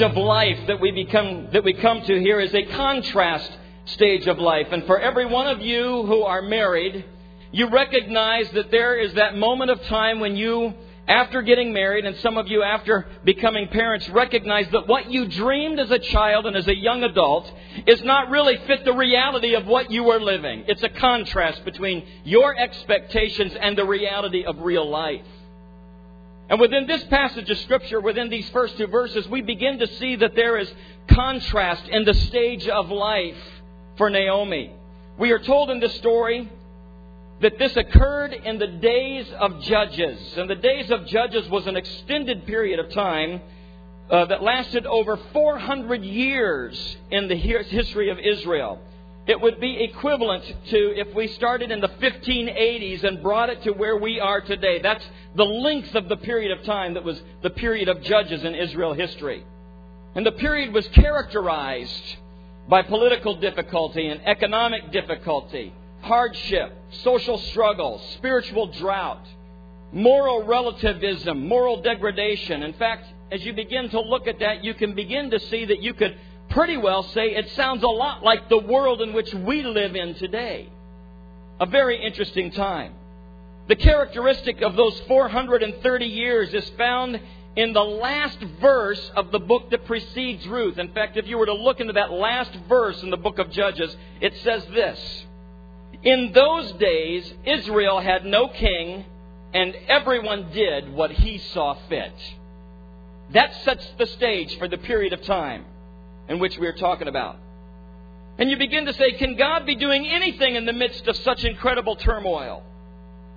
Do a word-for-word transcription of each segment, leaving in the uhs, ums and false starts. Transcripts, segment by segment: stage of life that we become, that we come to here is a contrast stage of life. And for every one of you who are married, you recognize that there is that moment of time when you, after getting married, and some of you after becoming parents, recognize that what you dreamed as a child and as a young adult is not really fit the reality of what you are living. It's a contrast between your expectations and the reality of real life. And within this passage of Scripture, within these first two verses, we begin to see that there is contrast in the stage of life for Naomi. We are told in this story that this occurred in the days of Judges. And the days of Judges was an extended period of time uh, that lasted over four hundred years in the history of Israel. It would be equivalent to if we started in the fifteen eighties and brought it to where we are today. That's the length of the period of time that was the period of Judges in Israel history. And the period was characterized by political difficulty and economic difficulty, hardship, social struggle, spiritual drought, moral relativism, moral degradation. In fact, as you begin to look at that, you can begin to see that you could pretty well say it sounds a lot like the world in which we live in today. A very interesting time. The characteristic of those four hundred thirty years is found in the last verse of the book that precedes Ruth. In fact, if you were to look into that last verse in the book of Judges, it says this: "In those days, Israel had no king, and everyone did what he saw fit." That sets the stage for the period of time in which we are talking about. And you begin to say, can God be doing anything in the midst of such incredible turmoil?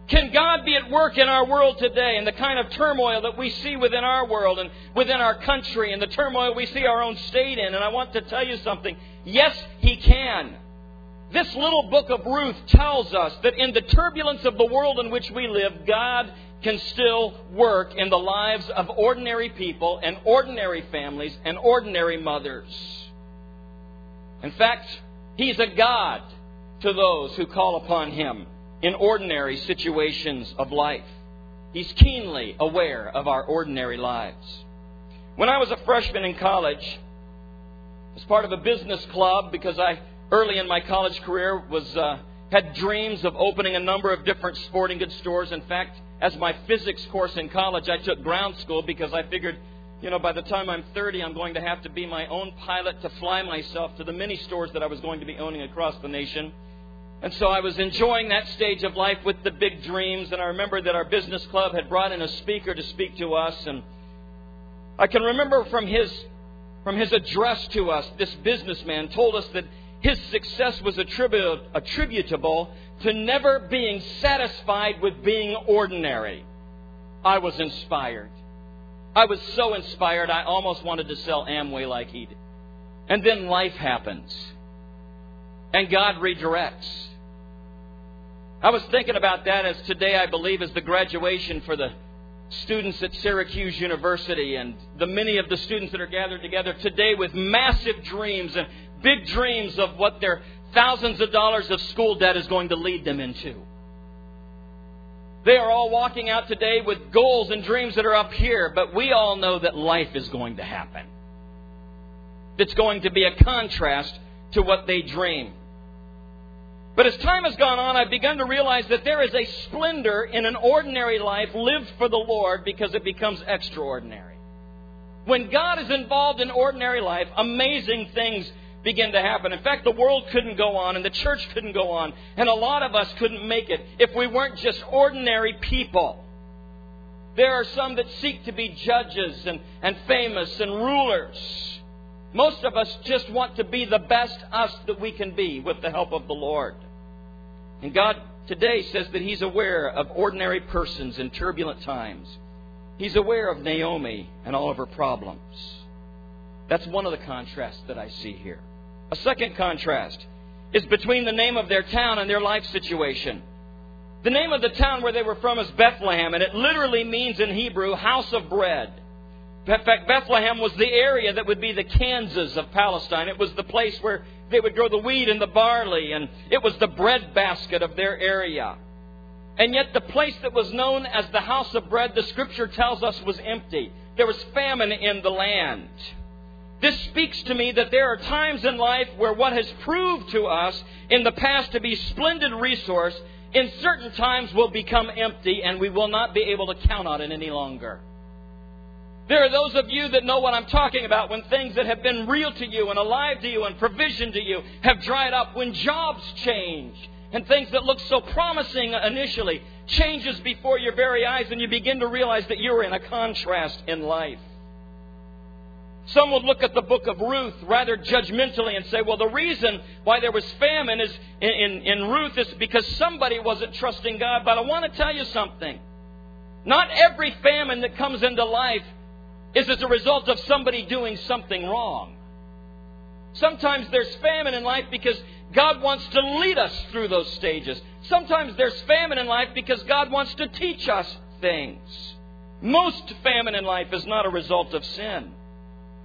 Can God be at work in our world today, and the kind of turmoil that we see within our world and within our country, and the turmoil we see our own state in? And I want to tell you something. Yes, He can. This little book of Ruth tells us that in the turbulence of the world in which we live, God can still work in the lives of ordinary people and ordinary families and ordinary mothers. In fact, He's a God to those who call upon Him in ordinary situations of life. He's keenly aware of our ordinary lives. When I was a freshman in college, as part of a business club, because I early in my college career was uh, had dreams of opening a number of different sporting goods stores. In fact, as my physics course in college, I took ground school because I figured, you know, by the time I'm thirty, I'm going to have to be my own pilot to fly myself to the many stores that I was going to be owning across the nation. And so I was enjoying that stage of life with the big dreams. And I remember that our business club had brought in a speaker to speak to us. And I can remember from his from his address to us, this businessman told us that his success was attributable to never being satisfied with being ordinary. I was inspired. I was so inspired, I almost wanted to sell Amway like he did. And then life happens. And God redirects. I was thinking about that as today, I believe, is the graduation for the students at Syracuse University, and the many of the students that are gathered together today with massive dreams and big dreams of what their thousands of dollars of school debt is going to lead them into. They are all walking out today with goals and dreams that are up here, but we all know that life is going to happen. It's going to be a contrast to what they dream. But as time has gone on, I've begun to realize that there is a splendor in an ordinary life lived for the Lord, because it becomes extraordinary. When God is involved in ordinary life, amazing things begin to happen. In fact, the world couldn't go on, and the church couldn't go on, and a lot of us couldn't make it if we weren't just ordinary people. There are some that seek to be judges and, and famous and rulers. Most of us just want to be the best us that we can be with the help of the Lord. And God today says that He's aware of ordinary persons in turbulent times. He's aware of Naomi and all of her problems. That's one of the contrasts that I see here. A second contrast is between the name of their town and their life situation. The name of the town where they were from is Bethlehem, and it literally means in Hebrew, house of bread. In fact, Bethlehem was the area that would be the Kansas of Palestine. It was the place where they would grow the wheat and the barley, and it was the breadbasket of their area. And yet the place that was known as the house of bread, the Scripture tells us, was empty. There was famine in the land. This speaks to me that there are times in life where what has proved to us in the past to be splendid resource, in certain times will become empty and we will not be able to count on it any longer. There are those of you that know what I'm talking about when things that have been real to you and alive to you and provision to you have dried up, when jobs change and things that look so promising initially changes before your very eyes and you begin to realize that you're in a contrast in life. Some would look at the book of Ruth rather judgmentally and say, well, the reason why there was famine is in, in, in Ruth is because somebody wasn't trusting God. But I want to tell you something. Not every famine that comes into life is as a result of somebody doing something wrong. Sometimes there's famine in life because God wants to lead us through those stages. Sometimes there's famine in life because God wants to teach us things. Most famine in life is not a result of sin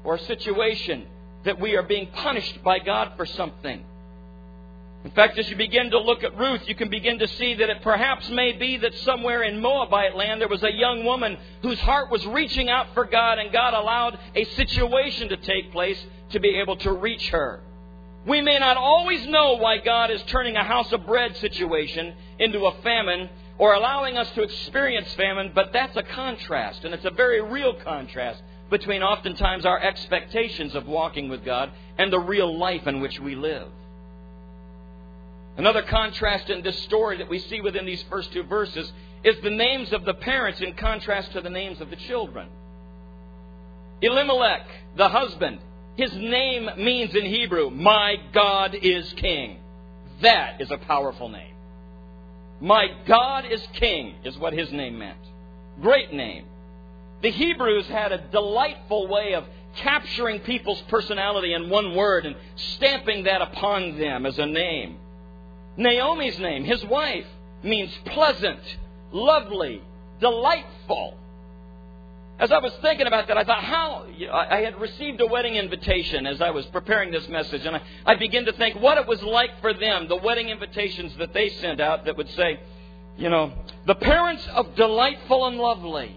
or a situation that we are being punished by God for something. In fact, as you begin to look at Ruth, you can begin to see that it perhaps may be that somewhere in Moabite land there was a young woman whose heart was reaching out for God, and God allowed a situation to take place to be able to reach her. We may not always know why God is turning a house of bread situation into a famine or allowing us to experience famine, but that's a contrast, and it's a very real contrast between oftentimes our expectations of walking with God and the real life in which we live. Another contrast in this story that we see within these first two verses is the names of the parents in contrast to the names of the children. Elimelech, the husband, his name means in Hebrew, "My God is King." That is a powerful name. "My God is King" is what his name meant. Great name. The Hebrews had a delightful way of capturing people's personality in one word and stamping that upon them as a name. Naomi's name, his wife, means pleasant, lovely, delightful. As I was thinking about that, I thought, how... I had received a wedding invitation as I was preparing this message, and I, I began to think what it was like for them, the wedding invitations that they sent out that would say, you know, the parents of delightful and lovely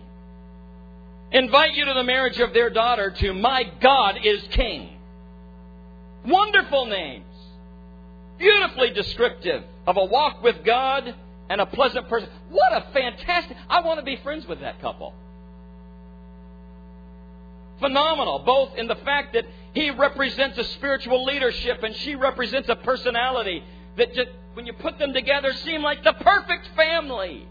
invite you to the marriage of their daughter to "My God is King." Wonderful names. Beautifully descriptive of a walk with God and a pleasant person. What a fantastic... I want to be friends with that couple. Phenomenal, both in the fact that he represents a spiritual leadership and she represents a personality that just, when you put them together, seem like the perfect family.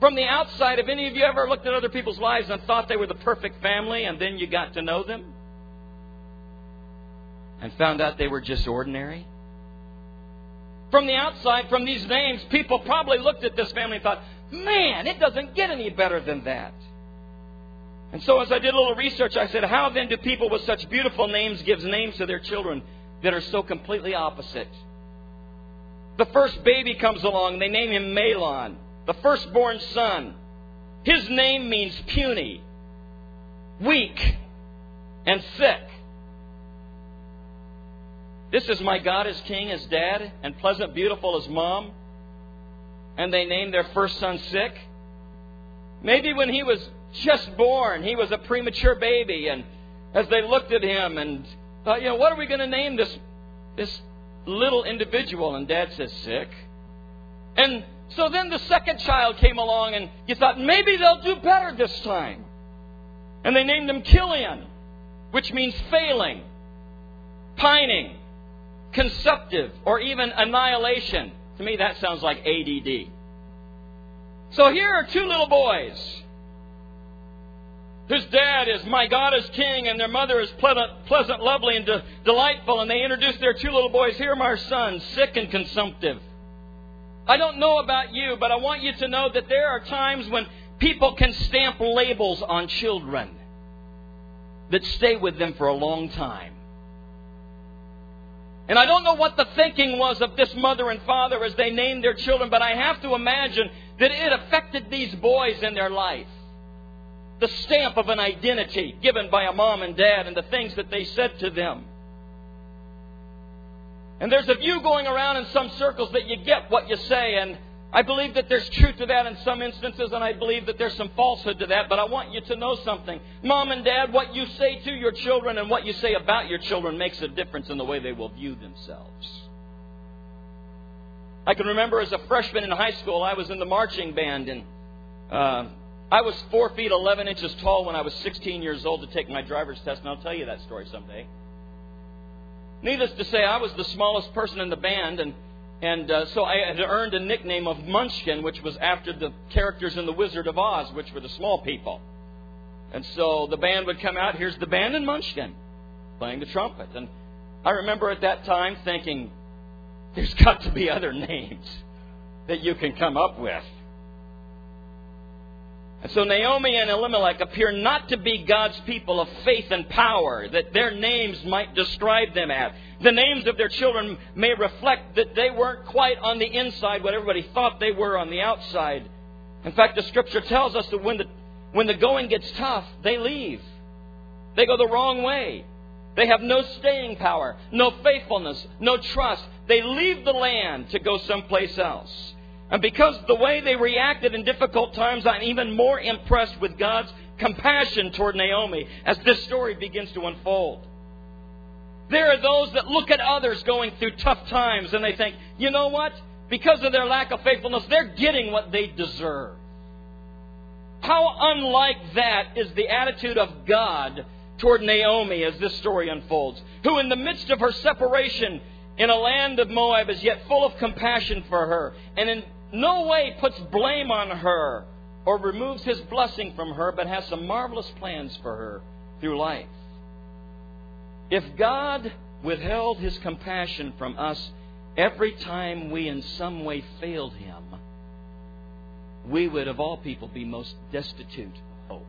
From the outside, have any of you ever looked at other people's lives and thought they were the perfect family, and then you got to know them and found out they were just ordinary? From the outside, from these names, people probably looked at this family and thought, man, it doesn't get any better than that. And so as I did a little research, I said, how then do people with such beautiful names give names to their children that are so completely opposite? The first baby comes along, and they name him Mahlon. The firstborn son, his name means puny, weak, and sick. This is "My God is King" as dad, and pleasant, beautiful as mom. And they named their first son Sick. Maybe when he was just born, he was a premature baby. And as they looked at him and thought, you know, what are we going to name this, this little individual? And dad says Sick. And so then the second child came along, and you thought, maybe they'll do better this time. And they named him Killian, which means failing, pining, consumptive, or even annihilation. To me, that sounds like A D D. So here are two little boys whose dad is "My God is King" and their mother is pleasant, pleasant lovely, and de- delightful. And they introduced their two little boys. Here are my sons, Sick and Consumptive. I don't know about you, but I want you to know that there are times when people can stamp labels on children that stay with them for a long time. And I don't know what the thinking was of this mother and father as they named their children, but I have to imagine that it affected these boys in their life. The stamp of an identity given by a mom and dad and the things that they said to them. And there's a view going around in some circles that you get what you say, and I believe that there's truth to that in some instances, and I believe that there's some falsehood to that, but I want you to know something. Mom and Dad, what you say to your children and what you say about your children makes a difference in the way they will view themselves. I can remember as a freshman in high school, I was in the marching band, and uh, I was four feet eleven inches tall when I was sixteen years old to take my driver's test, and I'll tell you that story someday. Needless to say, I was the smallest person in the band, and And uh, so I had earned a nickname of Munchkin, which was after the characters in The Wizard of Oz, which were the small people. And so the band would come out, here's the band in Munchkin, playing the trumpet. And I remember at that time thinking, there's got to be other names that you can come up with. And so Naomi and Elimelech appear not to be God's people of faith and power, that their names might describe them as. The names of their children may reflect that they weren't quite on the inside what everybody thought they were on the outside. In fact, the Scripture tells us that when the when the going gets tough, they leave. They go the wrong way. They have no staying power, no faithfulness, no trust. They leave the land to go someplace else. And because the way they reacted in difficult times, I'm even more impressed with God's compassion toward Naomi as this story begins to unfold. There are those that look at others going through tough times and they think, you know what? Because of their lack of faithfulness, they're getting what they deserve. How unlike that is the attitude of God toward Naomi as this story unfolds, who in the midst of her separation in a land of Moab is yet full of compassion for her and in no way puts blame on her or removes his blessing from her, but has some marvelous plans for her through life. If God withheld His compassion from us every time we in some way failed Him, we would of all people be most destitute of hope.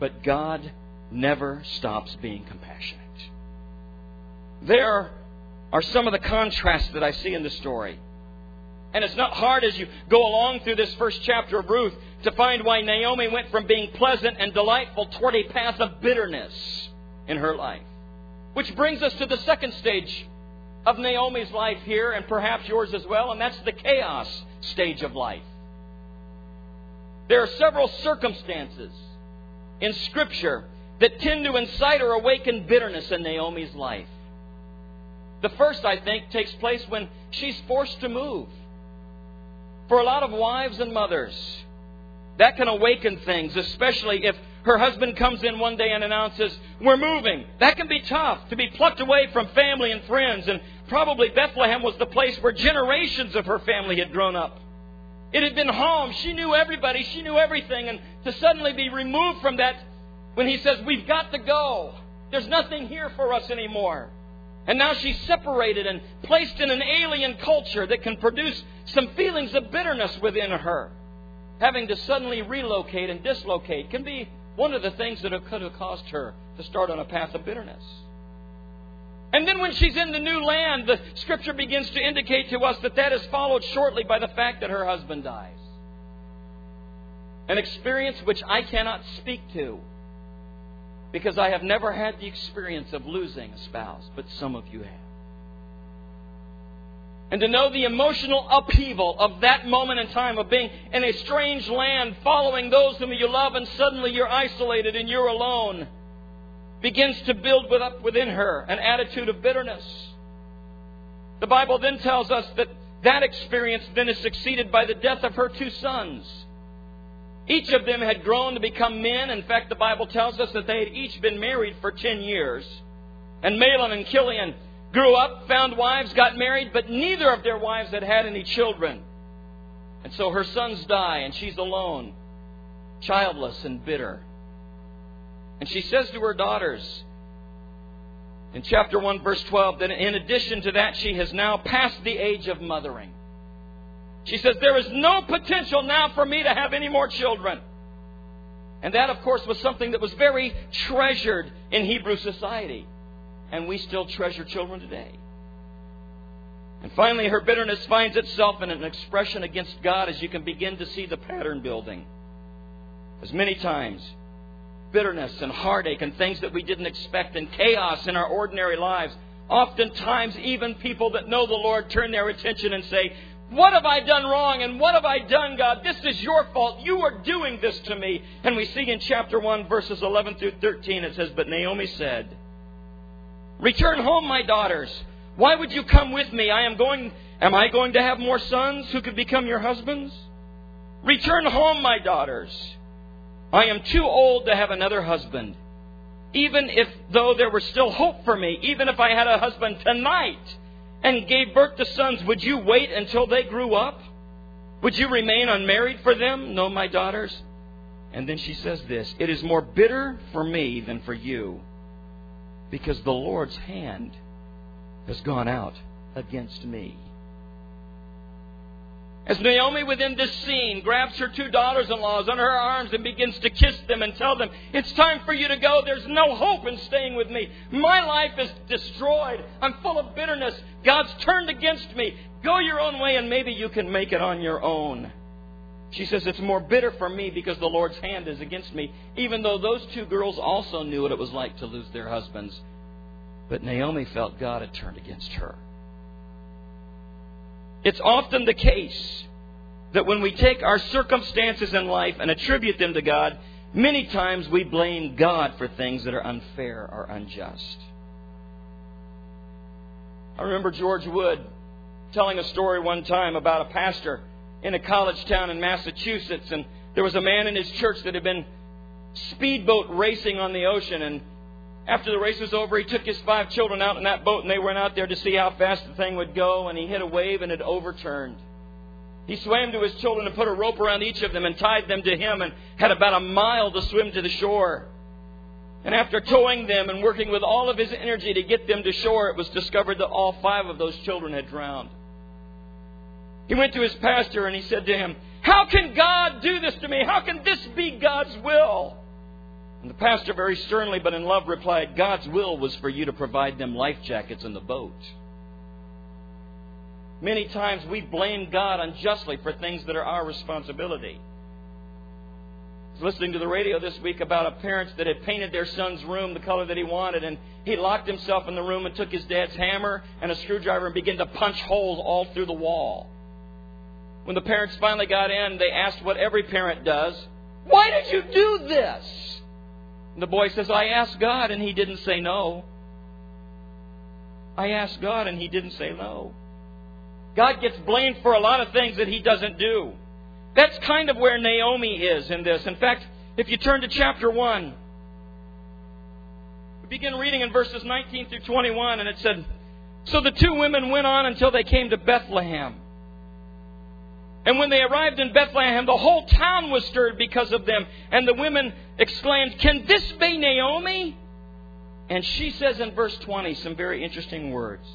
But God never stops being compassionate. There are some of the contrasts that I see in the story. And it's not hard as you go along through this first chapter of Ruth to find why Naomi went from being pleasant and delightful toward a path of bitterness in her life. Which brings us to the second stage of Naomi's life here, and perhaps yours as well, and that's the chaos stage of life. There are several circumstances in Scripture that tend to incite or awaken bitterness in Naomi's life. The first, I think, takes place when she's forced to move. For a lot of wives and mothers, that can awaken things, especially if her husband comes in one day and announces, we're moving. That can be tough, to be plucked away from family and friends. And probably Bethlehem was the place where generations of her family had grown up. It had been home. She knew everybody. She knew everything. And to suddenly be removed from that when he says, we've got to go. There's nothing here for us anymore. And now she's separated and placed in an alien culture that can produce some feelings of bitterness within her. Having to suddenly relocate and dislocate can be one of the things that could have caused her to start on a path of bitterness. And then when she's in the new land, the Scripture begins to indicate to us that that is followed shortly by the fact that her husband dies. An experience which I cannot speak to because I have never had the experience of losing a spouse, but some of you have. And to know the emotional upheaval of that moment in time of being in a strange land, following those whom you love, and suddenly you're isolated and you're alone, begins to build up within her an attitude of bitterness. The Bible then tells us that that experience then is succeeded by the death of her two sons. Each of them had grown to become men. In fact, the Bible tells us that they had each been married for ten years. And Mahlon and Killian grew up, found wives, got married, but neither of their wives had had any children. And so her sons die, and she's alone, childless and bitter. And she says to her daughters, in chapter one, verse twelve, that in addition to that, she has now passed the age of mothering. She says, there is no potential now for me to have any more children. And that, of course, was something that was very treasured in Hebrew society. And we still treasure children today. And finally, her bitterness finds itself in an expression against God as you can begin to see the pattern building. As many times, bitterness and heartache and things that we didn't expect and chaos in our ordinary lives. Oftentimes, even people that know the Lord turn their attention and say, What have I done wrong and what have I done, God? This is your fault. You are doing this to me. And we see in chapter one, verses eleven through thirteen, it says, But Naomi said, Return home, my daughters. Why would you come with me? I am going. Am I going to have more sons who could become your husbands? Return home, my daughters. I am too old to have another husband. Even if though there were still hope for me, even if I had a husband tonight and gave birth to sons, would you wait until they grew up? Would you remain unmarried for them? No, my daughters. And then she says this, It is more bitter for me than for you, because the Lord's hand has gone out against me. As Naomi within this scene grabs her two daughters-in-laws under her arms and begins to kiss them and tell them, It's time for you to go. There's no hope in staying with me. My life is destroyed. I'm full of bitterness. God's turned against me. Go your own way and maybe you can make it on your own. She says, It's more bitter for me because the Lord's hand is against me, even though those two girls also knew what it was like to lose their husbands. But Naomi felt God had turned against her. It's often the case that when we take our circumstances in life and attribute them to God, many times we blame God for things that are unfair or unjust. I remember George Wood telling a story one time about a pastor in a college town in Massachusetts, and there was a man in his church that had been speedboat racing on the ocean, and after the race was over, he took his five children out in that boat, and they went out there to see how fast the thing would go, and he hit a wave and it overturned. He swam to his children and put a rope around each of them and tied them to him and had about a mile to swim to the shore. And after towing them and working with all of his energy to get them to shore, it was discovered that all five of those children had drowned. He went to his pastor and he said to him, How can God do this to me? How can this be God's will? And the pastor very sternly but in love replied, God's will was for you to provide them life jackets in the boat. Many times we blame God unjustly for things that are our responsibility. I was listening to the radio this week about a parent that had painted their son's room the color that he wanted, and he locked himself in the room and took his dad's hammer and a screwdriver and began to punch holes all through the wall. When the parents finally got in, they asked what every parent does, Why did you do this? And the boy says, I asked God and he didn't say no. I asked God and he didn't say no. God gets blamed for a lot of things that he doesn't do. That's kind of where Naomi is in this. In fact, if you turn to chapter one, we begin reading in verses nineteen through twenty-one, and it said, So the two women went on until they came to Bethlehem. And when they arrived in Bethlehem, the whole town was stirred because of them. And the women exclaimed, Can this be Naomi? And she says in verse twenty some very interesting words.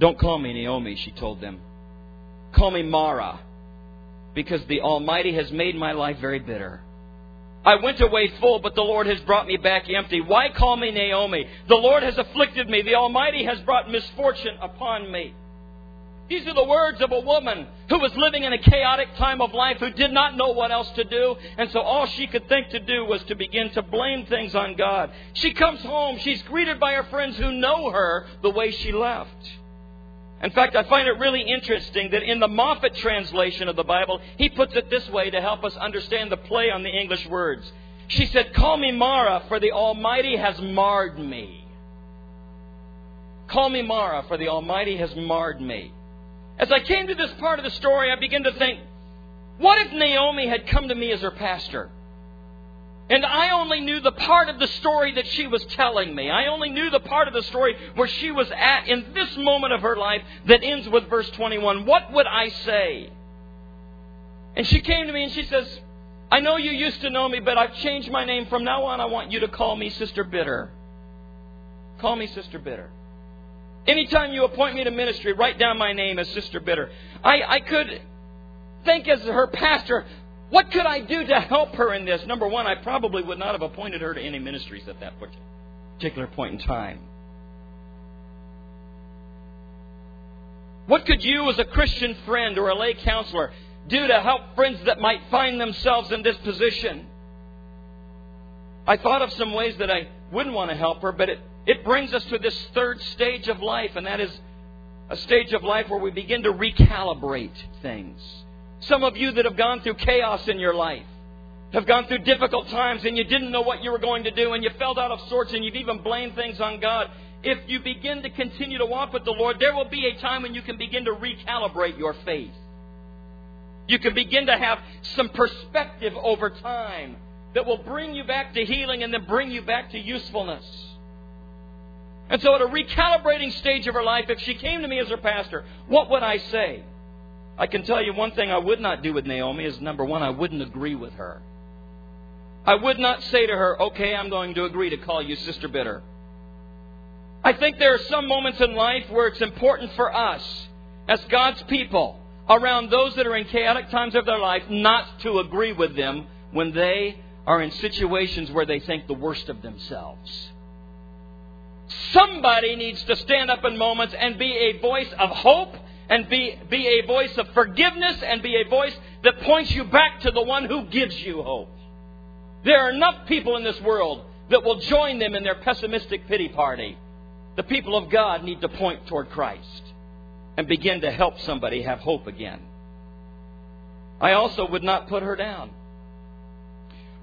Don't call me Naomi, she told them. Call me Mara, because the Almighty has made my life very bitter. I went away full, but the Lord has brought me back empty. Why call me Naomi? The Lord has afflicted me. The Almighty has brought misfortune upon me. These are the words of a woman who was living in a chaotic time of life, who did not know what else to do. And so all she could think to do was to begin to blame things on God. She comes home. She's greeted by her friends who know her the way she left. In fact, I find it really interesting that in the Moffat translation of the Bible, he puts it this way to help us understand the play on the English words. She said, Call me Mara, for the Almighty has marred me. Call me Mara, for the Almighty has marred me. As I came to this part of the story, I began to think, what if Naomi had come to me as her pastor? And I only knew the part of the story that she was telling me. I only knew the part of the story where she was at in this moment of her life that ends with verse twenty-one. What would I say? And she came to me and she says, I know you used to know me, but I've changed my name. From now on, I want you to call me Sister Bitter. Call me Sister Bitter. Anytime you appoint me to ministry, write down my name as Sister Bitter. I, I could think as her pastor, what could I do to help her in this? Number one, I probably would not have appointed her to any ministries at that particular point in time. What could you as a Christian friend or a lay counselor do to help friends that might find themselves in this position? I thought of some ways that I wouldn't want to help her, but it It brings us to this third stage of life, and that is a stage of life where we begin to recalibrate things. Some of you that have gone through chaos in your life, have gone through difficult times, and you didn't know what you were going to do, and you felt out of sorts, and you've even blamed things on God. If you begin to continue to walk with the Lord, there will be a time when you can begin to recalibrate your faith. You can begin to have some perspective over time that will bring you back to healing and then bring you back to usefulness. And so at a recalibrating stage of her life, if she came to me as her pastor, what would I say? I can tell you one thing I would not do with Naomi is, number one, I wouldn't agree with her. I would not say to her, okay, I'm going to agree to call you Sister Bitter. I think there are some moments in life where it's important for us, as God's people, around those that are in chaotic times of their life, not to agree with them when they are in situations where they think the worst of themselves. Somebody needs to stand up in moments and be a voice of hope, and be, be a voice of forgiveness, and be a voice that points you back to the one who gives you hope. There are enough people in this world that will join them in their pessimistic pity party. The people of God need to point toward Christ and begin to help somebody have hope again. I also would not put her down.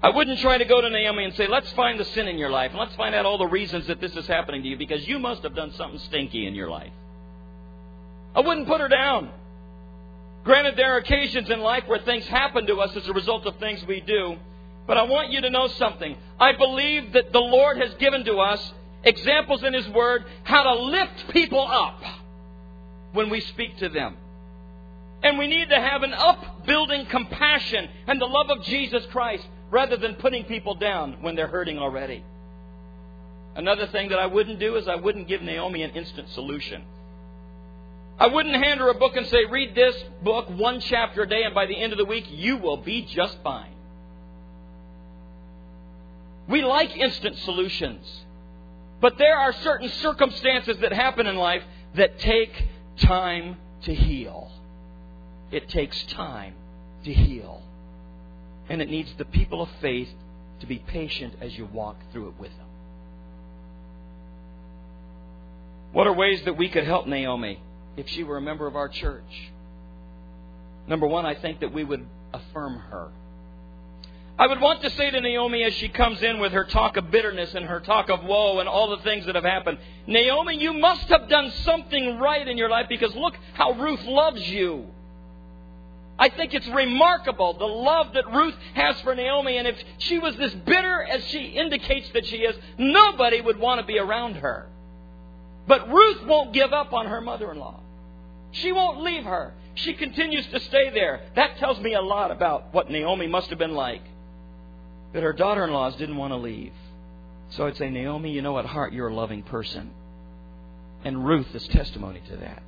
I wouldn't try to go to Naomi and say, let's find the sin in your life, and let's find out all the reasons that this is happening to you, because you must have done something stinky in your life. I wouldn't put her down. Granted, there are occasions in life where things happen to us as a result of things we do, but I want you to know something. I believe that the Lord has given to us examples in His Word how to lift people up when we speak to them. And we need to have an upbuilding compassion and the love of Jesus Christ rather than putting people down when they're hurting already. Another thing that I wouldn't do is I wouldn't give Naomi an instant solution. I wouldn't hand her a book and say, read this book one chapter a day, and by the end of the week, you will be just fine. We like instant solutions, but there are certain circumstances that happen in life that take time to heal. It takes time to heal. And it needs the people of faith to be patient as you walk through it with them. What are ways that we could help Naomi if she were a member of our church? Number one, I think that we would affirm her. I would want to say to Naomi as she comes in with her talk of bitterness and her talk of woe and all the things that have happened, Naomi, you must have done something right in your life because look how Ruth loves you. I think it's remarkable the love that Ruth has for Naomi, and if she was as bitter as she indicates that she is, nobody would want to be around her. But Ruth won't give up on her mother-in-law. She won't leave her. She continues to stay there. That tells me a lot about what Naomi must have been like. That her daughter-in-laws didn't want to leave. So I'd say, Naomi, you know at heart you're a loving person. And Ruth is testimony to that.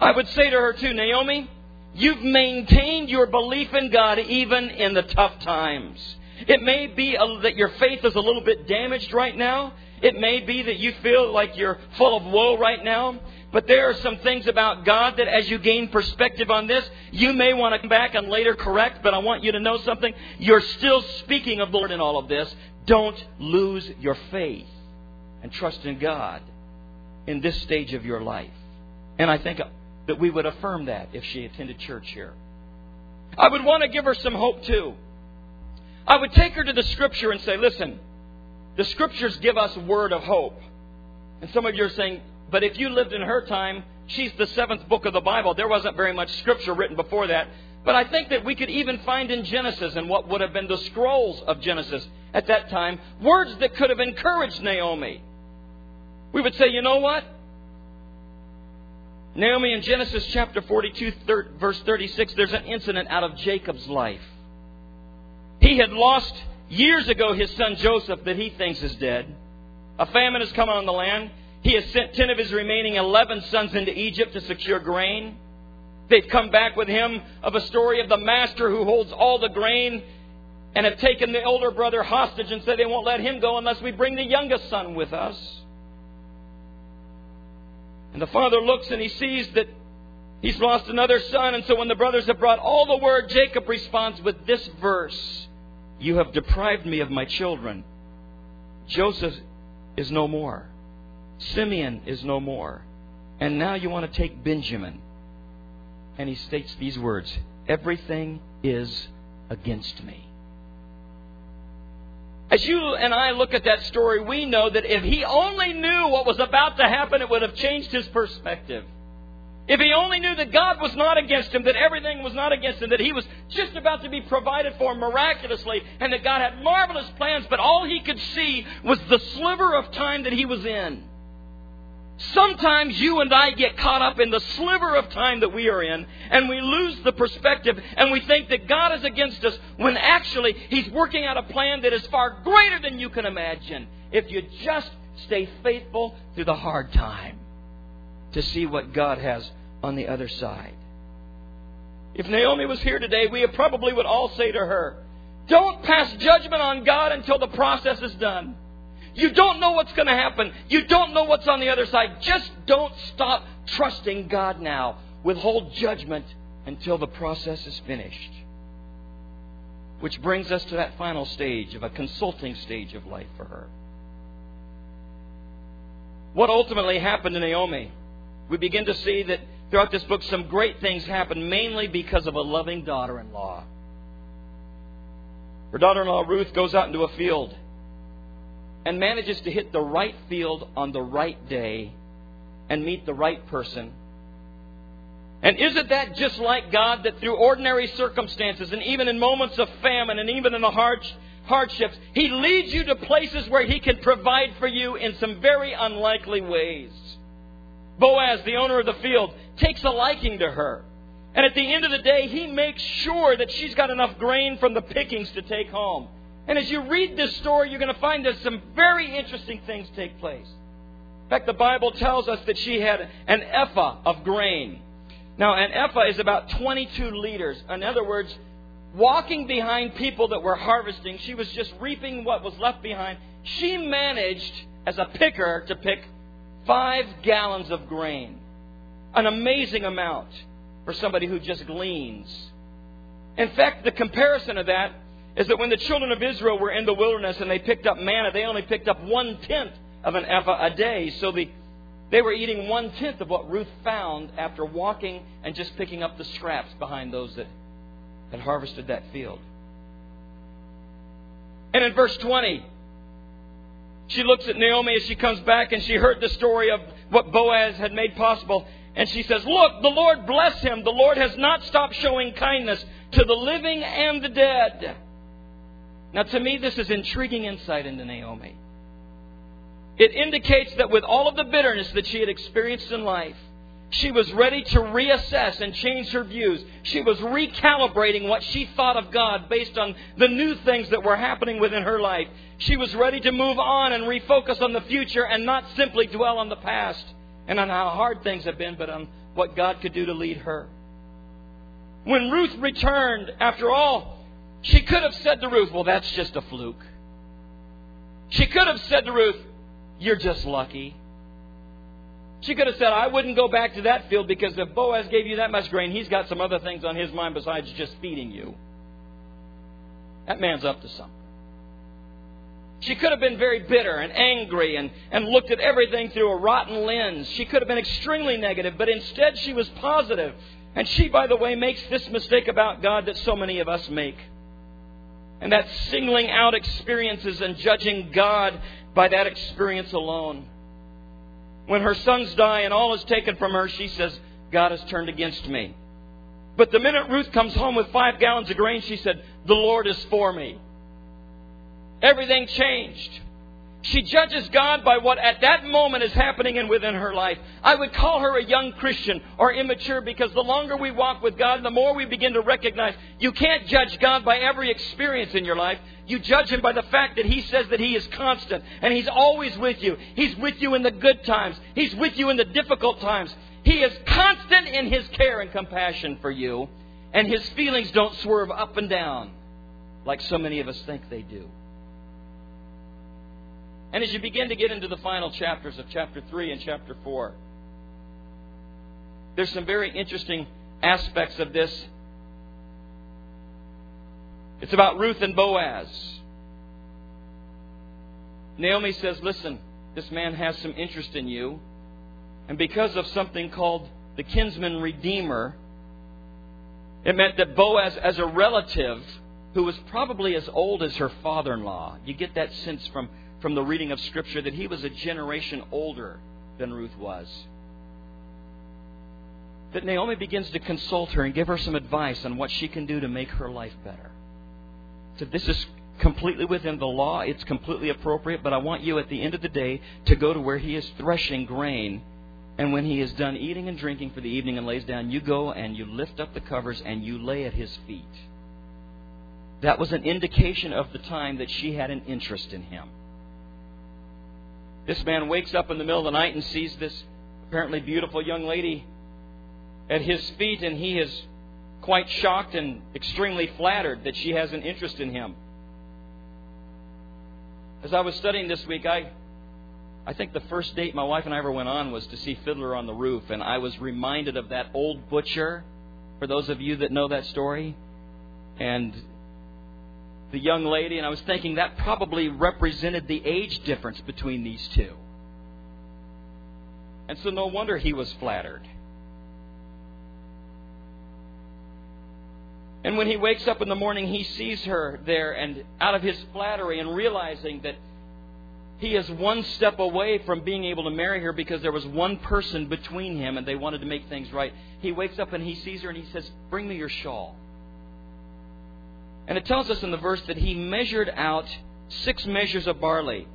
I would say to her too, Naomi, you've maintained your belief in God even in the tough times. It may be a, that your faith is a little bit damaged right now. It may be that you feel like you're full of woe right now. But there are some things about God that as you gain perspective on this, you may want to come back and later correct, but I want you to know something. You're still speaking of the Lord in all of this. Don't lose your faith and trust in God in this stage of your life. And I think that we would affirm that if she attended church here. I would want to give her some hope too. I would take her to the Scripture and say, listen, the Scriptures give us word of hope. And some of you are saying, but if you lived in her time, she's the seventh book of the Bible. There wasn't very much Scripture written before that. But I think that we could even find in Genesis and what would have been the scrolls of Genesis at that time, words that could have encouraged Naomi. We would say, you know what? Naomi, in Genesis chapter forty-two, verse thirty-six, there's an incident out of Jacob's life. He had lost years ago his son Joseph that he thinks is dead. A famine has come on the land. He has sent ten of his remaining eleven sons into Egypt to secure grain. They've come back with him of a story of the master who holds all the grain and have taken the older brother hostage and said they won't let him go unless we bring the youngest son with us. And the father looks and he sees that he's lost another son. And so when the brothers have brought all the word, Jacob responds with this verse, "You have deprived me of my children. Joseph is no more. Simeon is no more. And now you want to take Benjamin. And he states these words, everything is against me. As you and I look at that story, we know that if he only knew what was about to happen, it would have changed his perspective. If he only knew that God was not against him, that everything was not against him, that he was just about to be provided for miraculously, and that God had marvelous plans, but all he could see was the sliver of time that he was in. Sometimes you and I get caught up in the sliver of time that we are in, and we lose the perspective, and we think that God is against us when actually He's working out a plan that is far greater than you can imagine if you just stay faithful through the hard time to see what God has on the other side. If Naomi was here today, we probably would all say to her, don't pass judgment on God until the process is done. You don't know what's going to happen. You don't know what's on the other side. Just don't stop trusting God now. Withhold judgment until the process is finished. Which brings us to that final stage of a consulting stage of life for her. What ultimately happened to Naomi? We begin to see that throughout this book some great things happened, mainly because of a loving daughter-in-law. Her daughter-in-law Ruth goes out into a field and manages to hit the right field on the right day and meet the right person. And isn't that just like God, that through ordinary circumstances and even in moments of famine and even in the hard, hardships, He leads you to places where He can provide for you in some very unlikely ways. Boaz, the owner of the field, takes a liking to her. And at the end of the day, he makes sure that she's got enough grain from the pickings to take home. And as you read this story, you're going to find that some very interesting things take place. In fact, the Bible tells us that she had an ephah of grain. Now, an ephah is about twenty-two liters. In other words, walking behind people that were harvesting, she was just reaping what was left behind. She managed, as a picker, to pick five gallons of grain. An amazing amount for somebody who just gleans. In fact, the comparison of that is that when the children of Israel were in the wilderness and they picked up manna, they only picked up one-tenth of an ephah a day. So the, they were eating one-tenth of what Ruth found after walking and just picking up the scraps behind those that had harvested that field. And in verse twenty, she looks at Naomi as she comes back and she heard the story of what Boaz had made possible. And she says, look, the Lord bless him. The Lord has not stopped showing kindness to the living and the dead. Now, to me, this is intriguing insight into Naomi. It indicates that with all of the bitterness that she had experienced in life, she was ready to reassess and change her views. She was recalibrating what she thought of God based on the new things that were happening within her life. She was ready to move on and refocus on the future and not simply dwell on the past and on how hard things have been, but on what God could do to lead her. When Ruth returned, after all, she could have said to Ruth, well, that's just a fluke. She could have said to Ruth, you're just lucky. She could have said, I wouldn't go back to that field because if Boaz gave you that much grain, he's got some other things on his mind besides just feeding you. That man's up to something. She could have been very bitter and angry and, and looked at everything through a rotten lens. She could have been extremely negative, but instead she was positive. And she, by the way, makes this mistake about God that so many of us make. And that's singling out experiences and judging God by that experience alone. When her sons die and all is taken from her, she says, God has turned against me. But the minute Ruth comes home with five gallons of grain, she said, the Lord is for me. Everything changed. She judges God by what at that moment is happening and within her life. I would call her a young Christian or immature because the longer we walk with God, the more we begin to recognize you can't judge God by every experience in your life. You judge Him by the fact that He says that He is constant and He's always with you. He's with you in the good times. He's with you in the difficult times. He is constant in His care and compassion for you, and His feelings don't swerve up and down like so many of us think they do. And as you begin to get into the final chapters of chapter three and chapter four, there's some very interesting aspects of this. It's about Ruth and Boaz. Naomi says, listen, this man has some interest in you. And because of something called the kinsman redeemer, it meant that Boaz, as a relative who was probably as old as her father-in-law, you get that sense from, from the reading of Scripture that he was a generation older than Ruth was, that Naomi begins to consult her and give her some advice on what she can do to make her life better. So this is completely within the law. It's completely appropriate. But I want you at the end of the day to go to where he is threshing grain. And when he is done eating and drinking for the evening and lays down, you go and you lift up the covers and you lay at his feet. That was an indication of the time that she had an interest in him. This man wakes up in the middle of the night and sees this apparently beautiful young lady at his feet, and he is quite shocked and extremely flattered that she has an interest in him. As I was studying this week, I I think the first date my wife and I ever went on was to see Fiddler on the Roof, and I was reminded of that old butcher, for those of you that know that story, and the young lady, and I was thinking that probably represented the age difference between these two. And so no wonder he was flattered. And when he wakes up in the morning, he sees her there, and out of his flattery and realizing that he is one step away from being able to marry her because there was one person between him and they wanted to make things right, he wakes up and he sees her and he says, "Bring me your shawl." And it tells us in the verse that he measured out six measures of barley.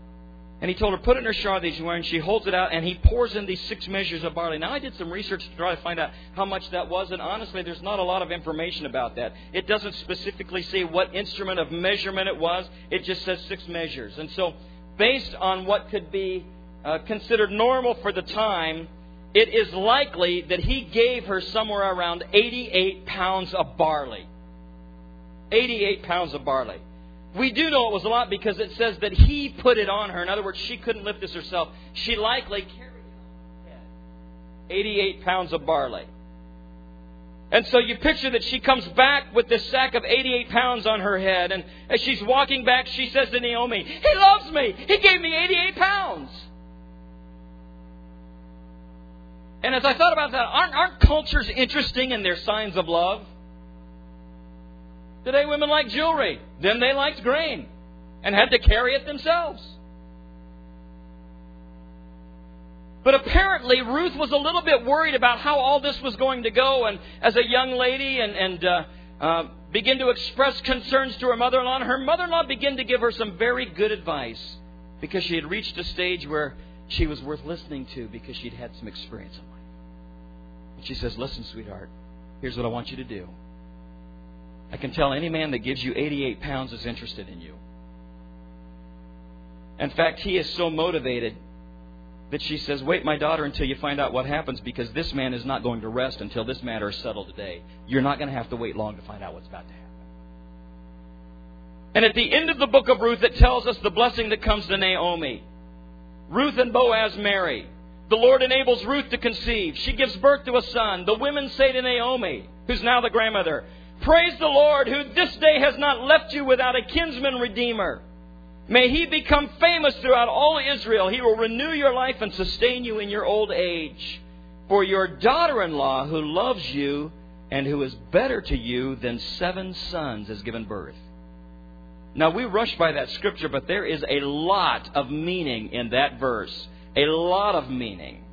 And he told her, "Put it in her shawl that she's wearing." She holds it out, and he pours in these six measures of barley. Now, I did some research to try to find out how much that was, and honestly, there's not a lot of information about that. It doesn't specifically say what instrument of measurement it was. It just says six measures. And so, based on what could be uh, considered normal for the time, it is likely that he gave her somewhere around eighty-eight pounds of barley. eighty-eight pounds of barley. We do know it was a lot because it says that he put it on her. In other words, she couldn't lift this herself. She likely carried it on her head. eighty-eight pounds of barley. And so you picture that she comes back with this sack of eighty-eight pounds on her head. And as she's walking back, she says to Naomi, "He loves me. He gave me eighty-eight pounds. And as I thought about that, aren't, aren't cultures interesting in their signs of love? Today women like jewelry. Then they liked grain and had to carry it themselves. But apparently Ruth was a little bit worried about how all this was going to go, and as a young lady and, and uh, uh, began to express concerns to her mother-in-law. And her mother-in-law began to give her some very good advice because she had reached a stage where she was worth listening to because she'd had some experience in life. And she says, "Listen, sweetheart, here's what I want you to do. I can tell any man that gives you eighty-eight pounds is interested in you. In fact, he is so motivated that," she says, "wait, my daughter, until you find out what happens, because this man is not going to rest until this matter is settled today. You're not going to have to wait long to find out what's about to happen." And at the end of the book of Ruth, it tells us the blessing that comes to Naomi. Ruth and Boaz marry. The Lord enables Ruth to conceive. She gives birth to a son. The women say to Naomi, who's now the grandmother, "Praise the Lord, who this day has not left you without a kinsman redeemer. May he become famous throughout all Israel. He will renew your life and sustain you in your old age. For your daughter-in-law, who loves you and who is better to you than seven sons, has given birth." Now, we rush by that scripture, but there is a lot of meaning in that verse. A lot of meaning.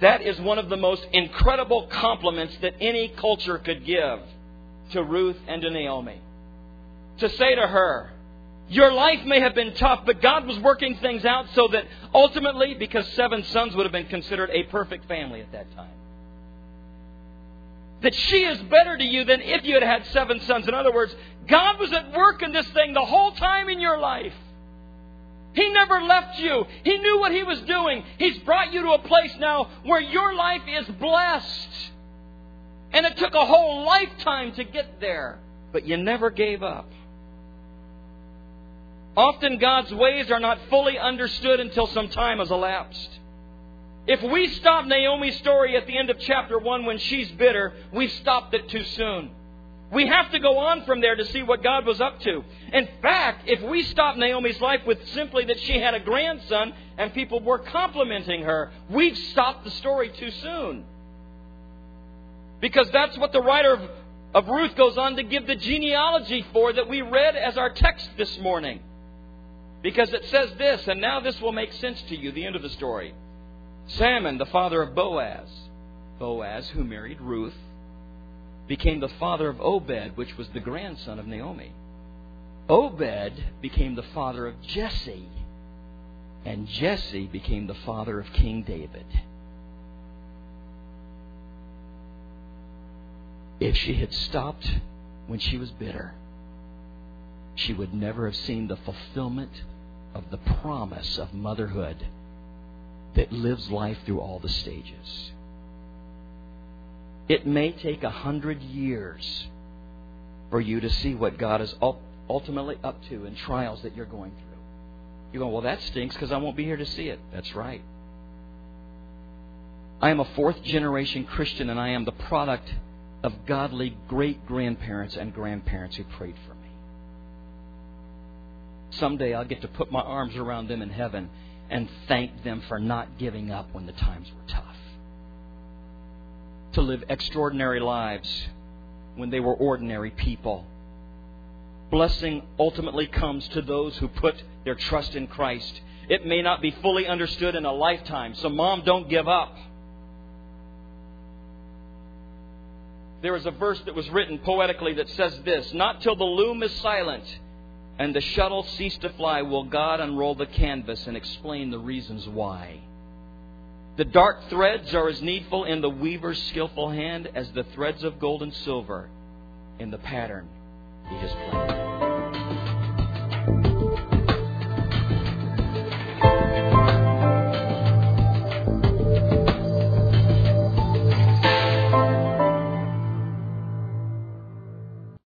That is one of the most incredible compliments that any culture could give to Ruth and to Naomi. To say to her, "Your life may have been tough, but God was working things out so that ultimately," because seven sons would have been considered a perfect family at that time, "that she is better to you than if you had had seven sons." In other words, God was at work in this thing the whole time in your life. He never left you. He knew what he was doing. He's brought you to a place now where your life is blessed. And it took a whole lifetime to get there, but you never gave up. Often God's ways are not fully understood until some time has elapsed. If we stop Naomi's story at the end of chapter one when she's bitter, we stopped it too soon. We have to go on from there to see what God was up to. In fact, if we stop Naomi's life with simply that she had a grandson and people were complimenting her, we've stopped the story too soon. Because that's what the writer of, of Ruth goes on to give the genealogy for that we read as our text this morning. Because it says this, and now this will make sense to you, the end of the story. Salmon, the father of Boaz, Boaz, who married Ruth, became the father of Obed, which was the grandson of Naomi. Obed became the father of Jesse, and Jesse became the father of King David. If she had stopped when she was bitter, she would never have seen the fulfillment of the promise of motherhood that lives life through all the stages. It may take a hundred years for you to see what God is ultimately up to in trials that you're going through. You go, well, that stinks because I won't be here to see it. That's right. I am a fourth generation Christian, and I am the product of godly great-grandparents and grandparents who prayed for me. Someday I'll get to put my arms around them in heaven and thank them for not giving up when the times were tough. To live extraordinary lives when they were ordinary people. Blessing ultimately comes to those who put their trust in Christ. It may not be fully understood in a lifetime, so mom, don't give up. There is a verse that was written poetically that says this, not till the loom is silent and the shuttle cease to fly will God unroll the canvas and explain the reasons why. The dark threads are as needful in the weaver's skillful hand as the threads of gold and silver in the pattern he has planned.